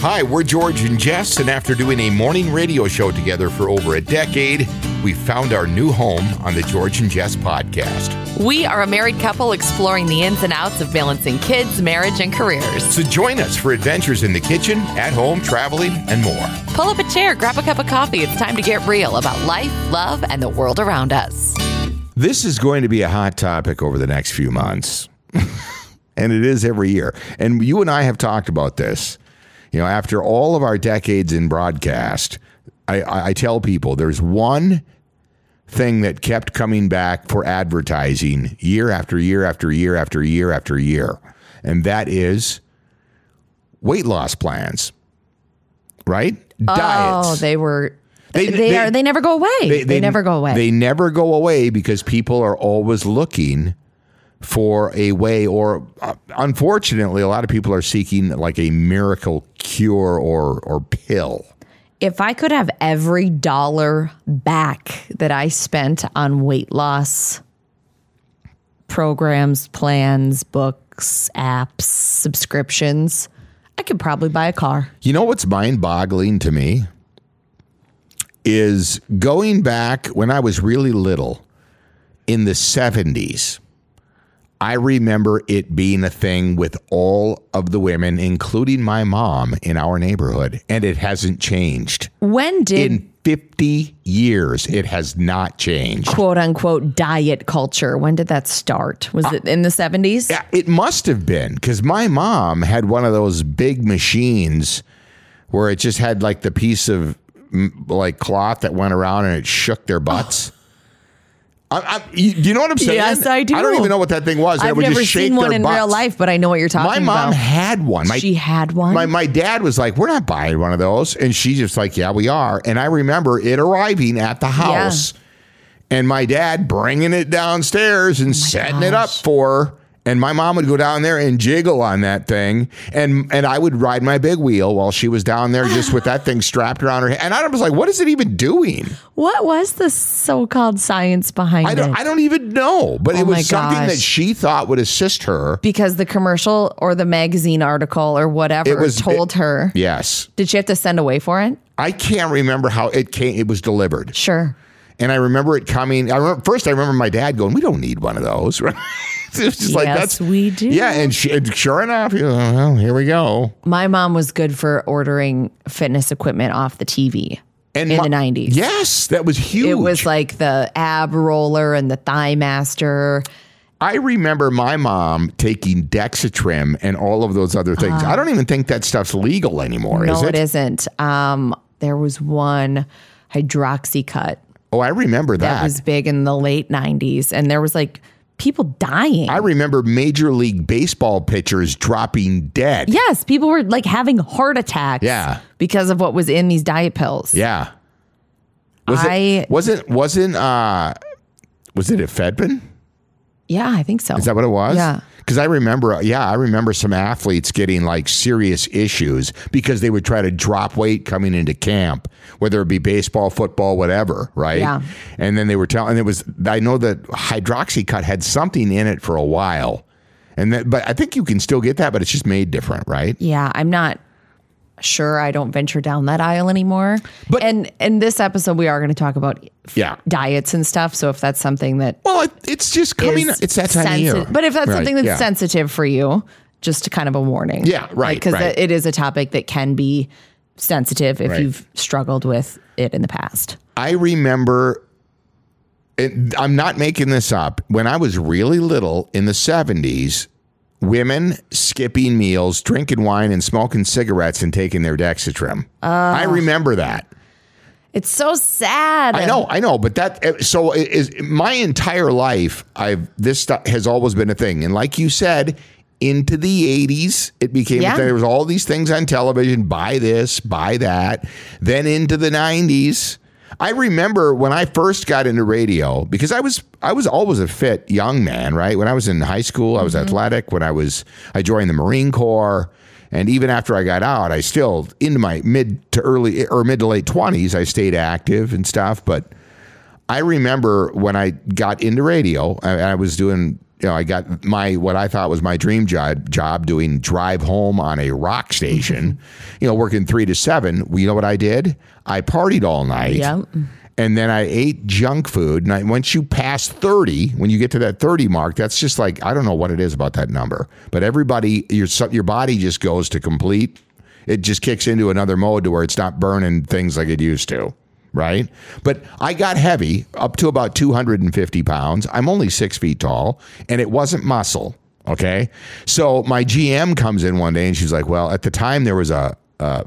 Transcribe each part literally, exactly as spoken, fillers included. Hi, we're George and Jess, and after doing a morning radio show together for over a decade, we found our new home on the George and Jess podcast. We are a married couple exploring the ins and outs of balancing kids, marriage, and careers. So join us for adventures in the kitchen, at home, traveling, and more. Pull up a chair, grab a cup of coffee. It's time to get real about life, love, and the world around us. This is going to be a hot topic over the next few months, and it is every year. And you and I have talked about this. You know, after all of our decades in broadcast, I, I tell people there's one thing that kept coming back for advertising year after year after year after year after year, and that is weight loss plans, right? Oh, diets. Oh, they were... They, they, they are. They never go away. They, they, they never go away. They never go away because people are always looking for a way, or uh, unfortunately, a lot of people are seeking like a miracle cure or or pill. If I could have every dollar back that I spent on weight loss programs, plans, books, apps, subscriptions, I could probably buy a car. You know what's mind-boggling to me is going back when I was really little in the seventies. I remember it being a thing with all of the women, including my mom, in our neighborhood, and it hasn't changed. When did... In fifty years, it has not changed. Quote, unquote, diet culture. When did that start? Was uh, it in the seventies? Yeah, it must have been, because my mom had one of those big machines where it just had like the piece of like cloth that went around and it shook their butts. Oh. I, I, you know what I'm saying? Yes, I do. I don't even know what that thing was. I've it would never just shake seen one in butts. Real life, but I know what you're talking about. My mom about. had one. My, she had one? My, my dad was like, we're not buying one of those. And she's just like, yeah, we are. And I remember it arriving at the house yeah. and my dad bringing it downstairs and oh setting gosh. it up for her. And my mom would go down there and jiggle on that thing. And and I would ride my big wheel while she was down there just with that thing strapped around her head. And I was like, what is it even doing? What was the so-called science behind I don't, it? I don't even know. But oh it was something gosh. that she thought would assist her. Because the commercial or the magazine article or whatever it was, told it, her. Yes. Did she have to send away for it? I can't remember how it came. It was delivered. Sure. And I remember it coming. I remember, first, I remember my dad going, we don't need one of those, right? It was just yes, like, that's, we do. Yeah, and, she, and sure enough, you know, well, here we go. My mom was good for ordering fitness equipment off the T V and in my, the nineties. Yes, that was huge. It was like the ab roller and the thigh master. I remember my mom taking Dexatrim and all of those other things. Um, I don't even think that stuff's legal anymore, no, is it? No, it isn't. Um, there was one, hydroxycut. Oh, I remember that. That was big in the late nineties, and there was like... people dying. I remember Major League Baseball pitchers dropping dead. Yes, people were like having heart attacks. Yeah, because of what was in these diet pills. Yeah, was I it, wasn't wasn't uh, was it a fen-phen? Yeah, I think so. Is that what it was? Yeah, because I remember. Yeah, I remember some athletes getting like serious issues because they would try to drop weight coming into camp, whether it be baseball, football, whatever, right? Yeah. And then they were telling, and it was. I know that hydroxycut had something in it for a while, and that, but I think you can still get that, but it's just made different, right? Yeah, I'm not sure. I don't venture down that aisle anymore. But and in this episode, we are going to talk about. Yeah, diets and stuff. So if that's something that well, it, it's just coming. It's that time sensi- of year. But if that's right, something that's yeah. sensitive for you, just kind of a warning. Yeah, right. Because like, right. it is a topic that can be sensitive if right. you've struggled with it in the past. I remember. It, I'm not making this up. When I was really little in the seventies, women skipping meals, drinking wine, and smoking cigarettes, and taking their Dexatrim. Uh, I remember that. It's so sad. I know, I know, but that so is my entire life. I've this stuff has always been a thing, and like you said, into the eighties, it became yeah. a thing. There was all these things on television: buy this, buy that. Then into the nineties, I remember when I first got into radio because I was I was always a fit young man, right? When I was in high school, I was mm-hmm. athletic. When I was I joined the Marine Corps. And even after I got out, I still, into my mid to early or mid to late twenties, I stayed active and stuff. But I remember when I got into radio, I, I was doing you know, I got my, what I thought was my dream job, job doing drive home on a rock station, you know, working three to seven. You know what I did? I partied all night. Yeah. And then I ate junk food. And I, once you pass thirty, when you get to that thirty mark, that's just like, I don't know what it is about that number. But everybody, your your body just goes to complete. It just kicks into another mode to where it's not burning things like it used to, right? But I got heavy up to about two hundred fifty pounds. I'm only six feet tall, and it wasn't muscle, okay? So my G M comes in one day, and she's like, well, at the time there was a, uh,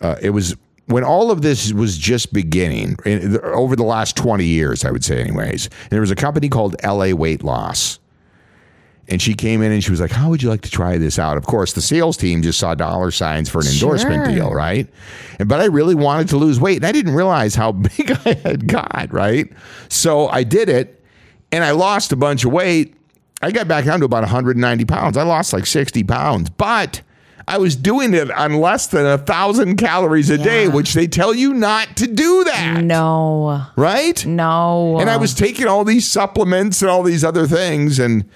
uh, it was, when all of this was just beginning, in, over the last twenty years, I would say anyways, and there was a company called L A Weight Loss. And she came in and she was like, how would you like to try this out? Of course, the sales team just saw dollar signs for an endorsement sure. deal, right? And, but I really wanted to lose weight. And I didn't realize how big I had got, right? So I did it and I lost a bunch of weight. I got back down to about one hundred ninety pounds. I lost like sixty pounds, but I was doing it on less than a thousand calories a yeah. day, which they tell you not to do that. No. Right? No. And I was taking all these supplements and all these other things, and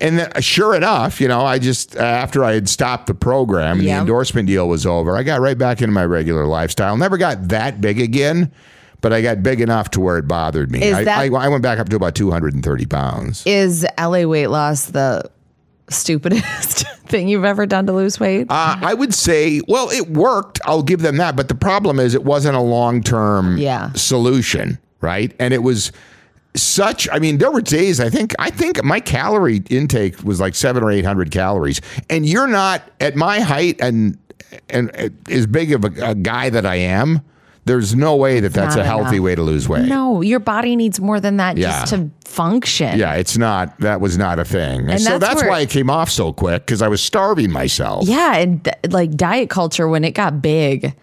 And then, sure enough, you know, I just, after I had stopped the program and yep. the endorsement deal was over, I got right back into my regular lifestyle. Never got that big again, but I got big enough to where it bothered me. I, that, I, I went back up to about two hundred thirty pounds. Is L A Weight Loss the stupidest thing you've ever done to lose weight? Uh, I would say, well, it worked. I'll give them that. But the problem is it wasn't a long-term yeah. solution, right? And it was... Such, I mean, there were days, I think, I think my calorie intake was like seven or eight hundred calories. And you're not, at my height and and as big of a, a guy that I am, there's no way that that's not a healthy enough. way to lose weight. No, your body needs more than that yeah. just to function. Yeah, it's not, that was not a thing. And, and so that's, that's why it came off so quick, because I was starving myself. Yeah, and th- like diet culture, when it got big,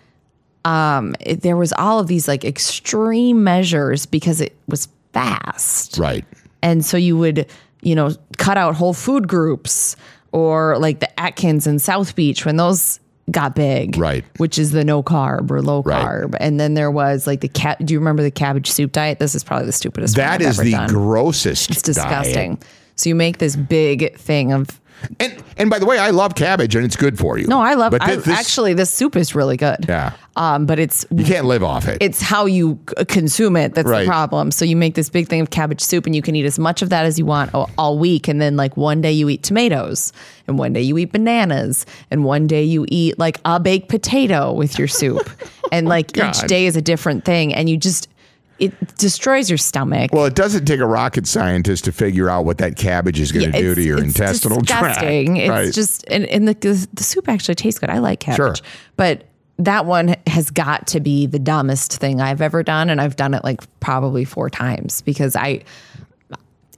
um, it, there was all of these like extreme measures because it was fast. Right. And so you would, you know, cut out whole food groups, or like the Atkins and South Beach when those got big. Right. Which is the no carb or low right. carb. And then there was like the cat. Do you remember the cabbage soup diet? This is probably the stupidest. That is the done. grossest. It's disgusting. Diet. So you make this big thing of. And and by the way, I love cabbage and it's good for you. No, I love it. This, actually, this soup is really good. Yeah. Um, but it's... You can't live off it. It's how you consume it. That's right. The problem. So you make this big thing of cabbage soup and you can eat as much of that as you want all, all week. And then like one day you eat tomatoes and one day you eat bananas and one day you eat like a baked potato with your soup. And like oh, each day is a different thing. And you just... It destroys your stomach. Well, it doesn't take a rocket scientist to figure out what that cabbage is going to yeah, do to your it's intestinal disgusting. tract. It's right. just, and, and the, the soup actually tastes good. I like cabbage. Sure. But that one has got to be the dumbest thing I've ever done. And I've done it like probably four times because I,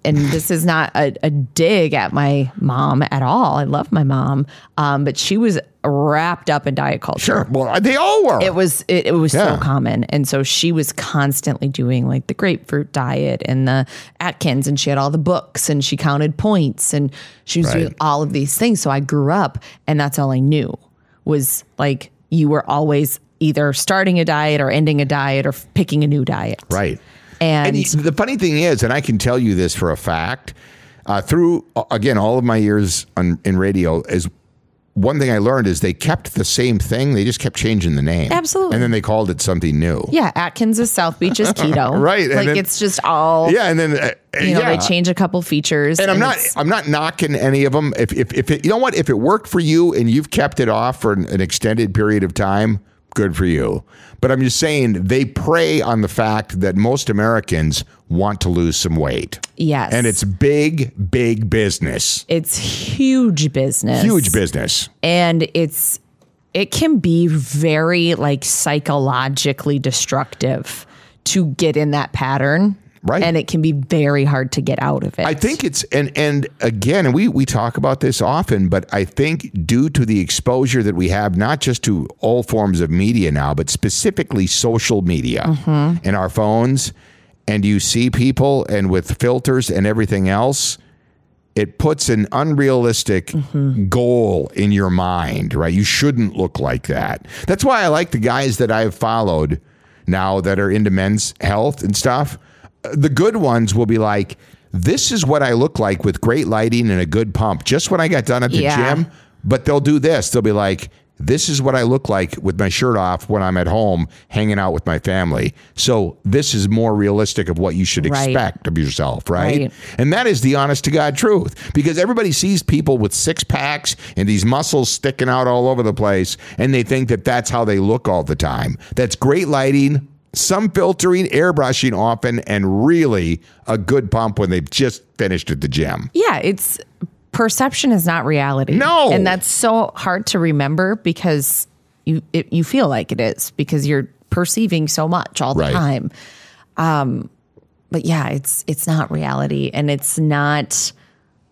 and this is not a, a dig at my mom at all. I love my mom. Um, but she was wrapped up in diet culture. Sure. Well, they all were. It was it, it was yeah. so common. And so she was constantly doing like the grapefruit diet and the Atkins, and she had all the books and she counted points and she was right. doing all of these things. So I grew up and that's all I knew was like you were always either starting a diet or ending a diet or picking a new diet. Right. And, and the funny thing is, and I can tell you this for a fact, uh, through, again, all of my years on, in radio is one thing I learned is they kept the same thing. They just kept changing the name. Absolutely. And then they called it something new. Yeah. Atkins is South Beach is keto. Right. Like then, it's just all. Yeah. And then, uh, you know, yeah. they change a couple features. And, and I'm not, I'm not knocking any of them. If, if, if it, you know what, if it worked for you and you've kept it off for an, an extended period of time, good for you. But I'm just saying they prey on the fact that most Americans want to lose some weight. Yes. And it's big, big business. It's huge business. Huge business. And it's it can be very like psychologically destructive to get in that pattern. Right. And it can be very hard to get out of it. I think it's, and and again, and we, we talk about this often, but I think due to the exposure that we have, not just to all forms of media now, but specifically social media mm-hmm. and our phones, and you see people and with filters and everything else, it puts an unrealistic mm-hmm. goal in your mind, right? You shouldn't look like that. That's why I like the guys that I've followed now that are into men's health and stuff. The good ones will be like, this is what I look like with great lighting and a good pump. Just when I got done at the yeah. gym, but they'll do this. They'll be like, this is what I look like with my shirt off when I'm at home hanging out with my family. So this is more realistic of what you should right. expect of yourself, right? right? And that is the honest to God truth, because everybody sees people with six packs and these muscles sticking out all over the place, and they think that that's how they look all the time. That's great lighting, some filtering, airbrushing often, and really a good pump when they've just finished at the gym. Yeah, it's... Perception is not reality. No. And that's so hard to remember because you it, you feel like it is because you're perceiving so much all the right. time. Um, but yeah, it's it's not reality. And it's not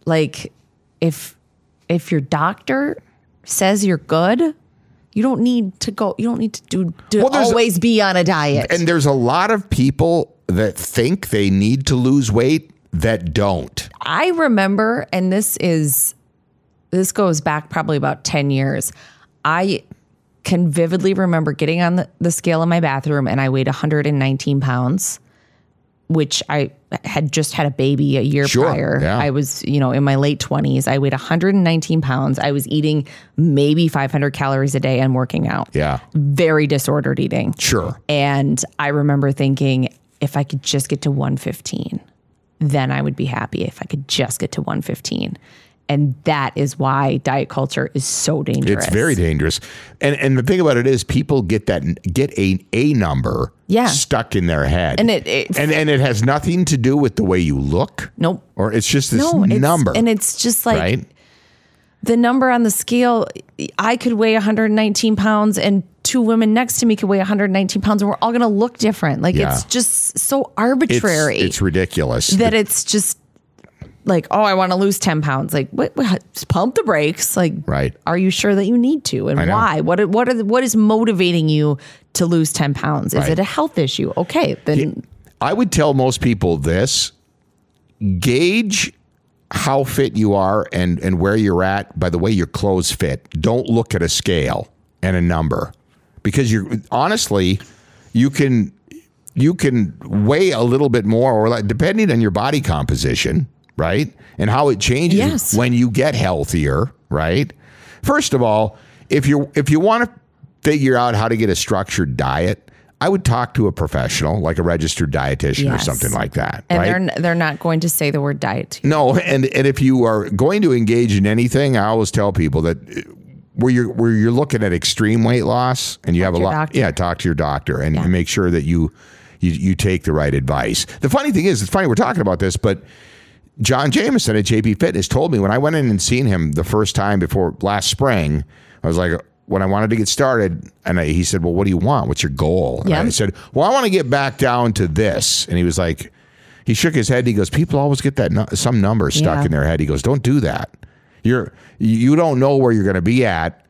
like if if your doctor says you're good, you don't need to go, you don't need to do to well, always a, be on a diet. And there's a lot of people that think they need to lose weight that don't. I remember, and this is, this goes back probably about ten years. I can vividly remember getting on the, the scale in my bathroom and I weighed one hundred nineteen pounds, which I had just had a baby a year sure, prior. Yeah. I was, you know, in my late twenties, I weighed one hundred nineteen pounds. I was eating maybe five hundred calories a day and working out. Yeah. Very disordered eating. Sure. And I remember thinking, if I could just get to one fifteen, then I would be happy if I could just get to one fifteen. And that is why diet culture is so dangerous. It's very dangerous. And and the thing about it is people get that get a a number yeah. stuck in their head. And it, it and, and it has nothing to do with the way you look. Nope. Or it's just this no, it's, number. And it's just like right? the number on the scale. I could weigh one hundred nineteen pounds and two women next to me could weigh one hundred nineteen pounds and we're all going to look different. Like yeah. it's just so arbitrary. It's, it's ridiculous that it's just like, oh, I want to lose ten pounds. Like what, what, pump the brakes. Like, right. Are you sure that you need to, and why? What, what are the, what is motivating you to lose ten pounds? Is right. it a health issue? Okay. Then I would tell most people this: gauge how fit you are and, and where you're at by the way your clothes fit. Don't look at a scale and a number. Because you're honestly, you can you can weigh a little bit more, or like, depending on your body composition, right, and how it changes yes. when you get healthier, right. First of all, if you if you want to figure out how to get a structured diet, I would talk to a professional, like a registered dietitian yes. or something like that. And right? they're they're not going to say the word diet to you. No, and and if you are going to engage in anything, I always tell people that. Where you're where you're looking at extreme weight loss and you talk have a lot, yeah. Talk to your doctor and yeah. make sure that you, you you take the right advice. The funny thing is, it's funny we're talking about this, but John Jameson at J P Fitness told me when I went in and seen him the first time before last spring, I was like, when I wanted to get started, and I, he said, "Well, what do you want? What's your goal?" And yeah. I said, "Well, I want to get back down to this," and he was like, he shook his head. And he goes, "People always get that nu- some number stuck yeah. in their head." He goes, "Don't do that." You're, you don't know where you're going to be at.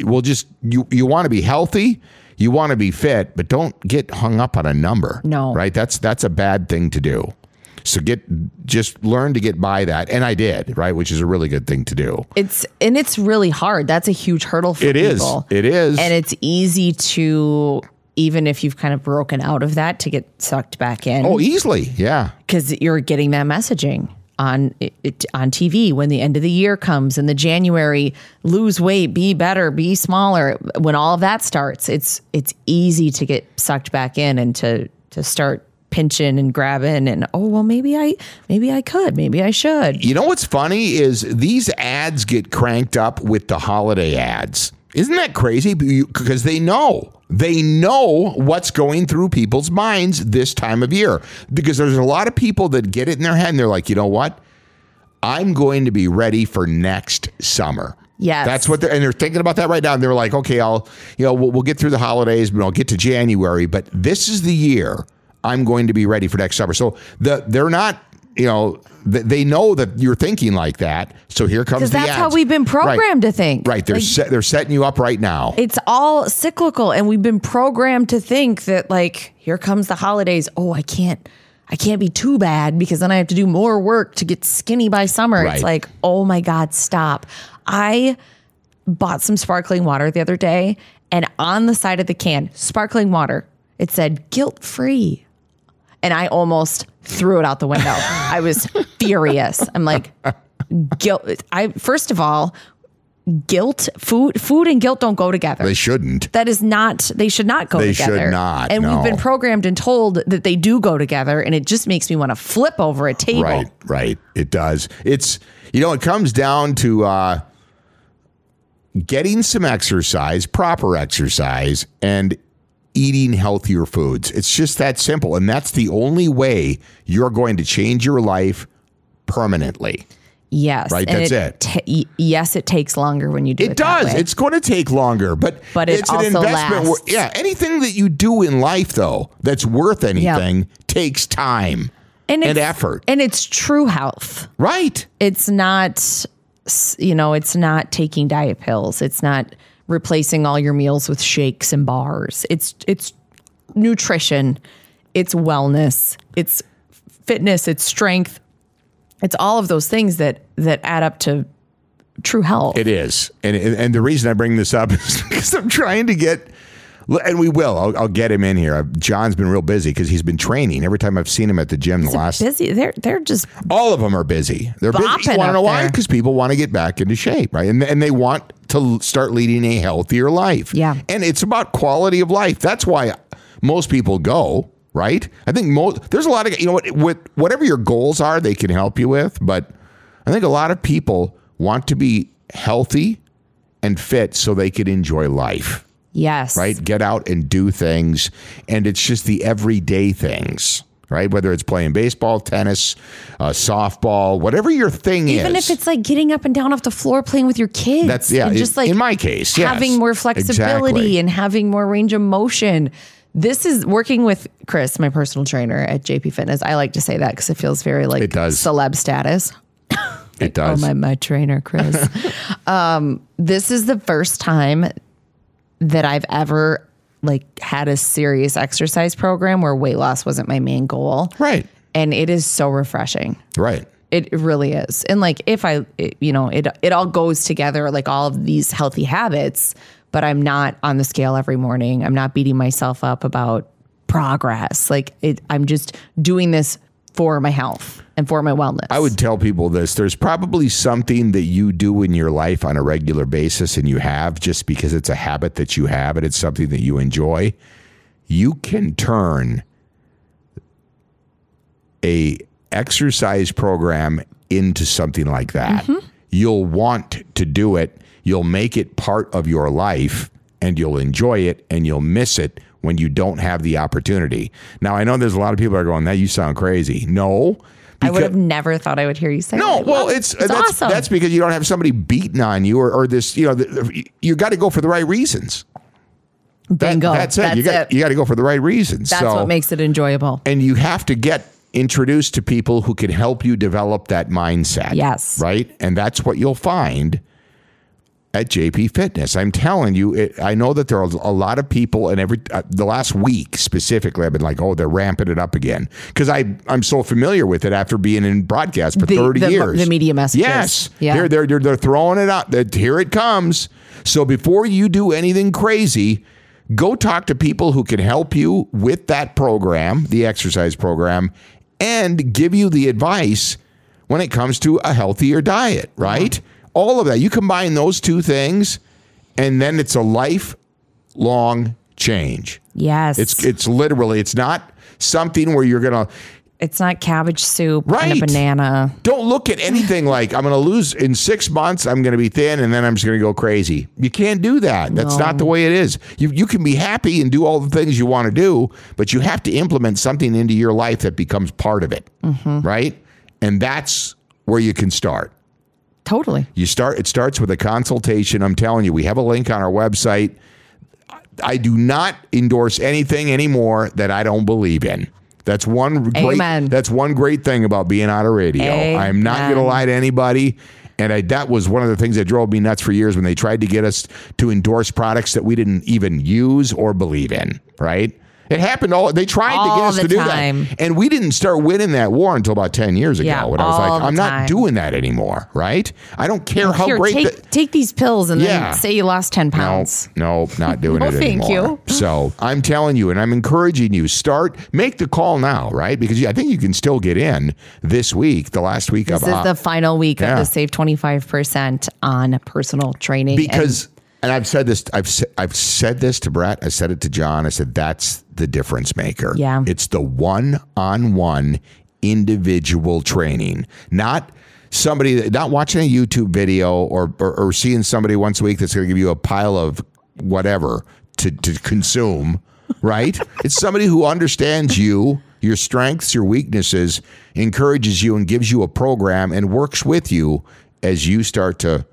We'll just, you, you want to be healthy. You want to be fit, but don't get hung up on a number. No. Right. That's, that's a bad thing to do. So get, just learn to get by that. And I did, right. Which is a really good thing to do. It's, and it's really hard. That's a huge hurdle for it people. It is. It is. And it's easy to, even if you've kind of broken out of that, to get sucked back in. Oh, easily. Yeah. Cause you're getting that messaging on it, on T V when the end of the year comes and the January lose weight, be better, be smaller. When all of that starts, it's it's easy to get sucked back in and to to start pinching and grabbing and oh well maybe I maybe I could maybe I should. You know what's funny is these ads get cranked up with the holiday ads. Isn't that crazy? Because they know. They know what's going through people's minds this time of year, because there's a lot of people that get it in their head and they're like, you know what? I'm going to be ready for next summer. Yes. That's what they're, and they're thinking about that right now. And they're like, okay, I'll, you know, we'll, we'll get through the holidays, but I'll get to January, but this is the year I'm going to be ready for next summer. So the, they're not, you know, they know that you're thinking like that. So here comes the ads. That's how we've been programmed right. to think. Right. They're like, se- they're setting you up right now. It's all cyclical. And we've been programmed to think that like, here comes the holidays. Oh, I can't, I can't be too bad because then I have to do more work to get skinny by summer. Right. It's like, oh my God, stop. I bought some sparkling water the other day and on the side of the can, sparkling water, it said guilt-free. And I almost threw it out the window. I was furious. I'm like, guilt. I first of all, guilt, food, food and guilt don't go together. They shouldn't. That is not. They should not go they together. They should not. And no. We've been programmed and told that they do go together, and it just makes me want to flip over a table. Right, right. It does. It's you know, it comes down to uh, getting some exercise, proper exercise, and eating healthier foods. It's just that simple, and that's the only way you're going to change your life permanently. Yes. Right. And that's it. it. T- yes. It takes longer when you do it. It does. That way. It's going to take longer, but, but it it's also an investment. Where, yeah. Anything that you do in life though, that's worth anything yep. takes time and, and effort. And it's true health. Right. It's not, you know, it's not taking diet pills. It's not replacing all your meals with shakes and bars. It's, it's nutrition. It's wellness. It's fitness. It's strength. It's all of those things that, that add up to true health. It is. And and the reason I bring this up is because I'm trying to get, and we will, I'll, I'll get him in here. John's been real busy because he's been training. Every time I've seen him at the gym, the last. busy. They're, they're just. All of them are busy. They're busy. You want to know why? Because people want to get back into shape, right? And, and they want to start leading a healthier life. Yeah. And it's about quality of life. That's why most people go. Right? I think most, there's a lot of, you know, what, what, whatever your goals are, they can help you with. But I think a lot of people want to be healthy and fit so they could enjoy life. Yes. Right? Get out and do things. And it's just the everyday things, right? Whether it's playing baseball, tennis, uh, softball, whatever your thing Even is. Even if it's like getting up and down off the floor, playing with your kids. That's, yeah. And just like in my case, yes. Having more flexibility exactly. and having more range of motion. This is working with Chris, my personal trainer at J P Fitness. I like to say that because it feels very like celeb status. It does. Oh, my, my trainer, Chris. um, this is the first time that I've ever like had a serious exercise program where weight loss wasn't my main goal. Right. And it is so refreshing. Right. It really is. And like if I, it, you know, it, it all goes together, like all of these healthy habits. But I'm not on the scale every morning. I'm not beating myself up about progress. Like it, I'm just doing this for my health and for my wellness. I would tell people this. There's probably something that you do in your life on a regular basis and you have just because it's a habit that you have and it's something that you enjoy. You can turn a exercise program into something like that. Mm-hmm. You'll want to do it. You'll make it part of your life and you'll enjoy it and you'll miss it when you don't have the opportunity. Now, I know there's a lot of people that are going, that you sound crazy. No. I would have never thought I would hear you say no, that. No, well, it's, it's that's, awesome. That's because you don't have somebody beating on you or, or this, you know, the, you got to go for the right reasons. Bingo. That, that's it. That's you got you got to go for the right reasons. That's so, what makes it enjoyable. And you have to get introduced to people who can help you develop that mindset. Yes. Right? And that's what you'll find at J P Fitness. I'm telling you, it, I know that there are a lot of people, and every uh, the last week specifically, I've been like, oh, they're ramping it up again. Because I'm so familiar with it after being in broadcast for the, thirty the, years. The media messages. Yes. Yeah. They're, they're, they're, they're throwing it out. They're, here it comes. So before you do anything crazy, go talk to people who can help you with that program, the exercise program, and give you the advice when it comes to a healthier diet, right? Mm-hmm. All of that. You combine those two things, and then it's a lifelong change. Yes. It's it's literally, it's not something where you're going to... It's not cabbage soup right. and a banana. Don't look at anything like, I'm going to lose in six months, I'm going to be thin, and then I'm just going to go crazy. You can't do that. That's no. not the way it is. You you can be happy and do all the things you want to do, but you have to implement something into your life that becomes part of it, mm-hmm. right? And that's where you can start. Totally. You start. It starts with a consultation. I'm telling you, we have a link on our website. I do not endorse anything anymore that I don't believe in. That's one great. Amen. That's one great thing about being on a radio. Amen. I'm not going to lie to anybody. And I, that was one of the things that drove me nuts for years when they tried to get us to endorse products that we didn't even use or believe in. Right. It happened all. They tried all to get us to do time. that, and we didn't start winning that war until about ten years ago. Yeah, when I was like, I'm time. not doing that anymore. Right? I don't care how Here, great. Take, the, take these pills and yeah. then say you lost ten pounds. No, no not doing well, it anymore. Thank you. So I'm telling you, and I'm encouraging you. Start. Make the call now, right? Because I think you can still get in this week. The last week this of this is uh, the final week yeah. of the Save twenty-five percent on personal training because. And And I've said this, I've I've said this to Brett. I said it to John. I said, that's the difference maker. Yeah. It's the one-on-one individual training, not somebody, not watching a YouTube video or, or, or seeing somebody once a week that's going to give you a pile of whatever to, to consume, right? It's somebody who understands you, your strengths, your weaknesses, encourages you and gives you a program and works with you as you start to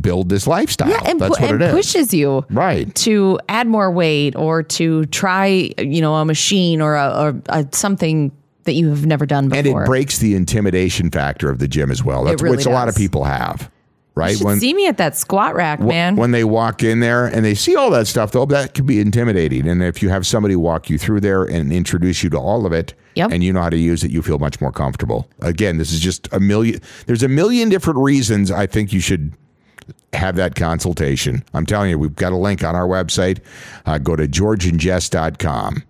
build this lifestyle. Yeah, and That's pu- what it and pushes is. you right. to add more weight or to try, you know, a machine or a, or a something that you have never done before. And it breaks the intimidation factor of the gym as well. That's really which does. a lot of people have. Right? You should when, see me at that squat rack, w- man. When they walk in there and they see all that stuff, though, that could be intimidating. And if you have somebody walk you through there and introduce you to all of it, yep. and you know how to use it, you feel much more comfortable. Again, this is just a million. There's a million different reasons I think you should have that consultation. I'm telling you, we've got a link on our website. Uh, go to george and jess dot com.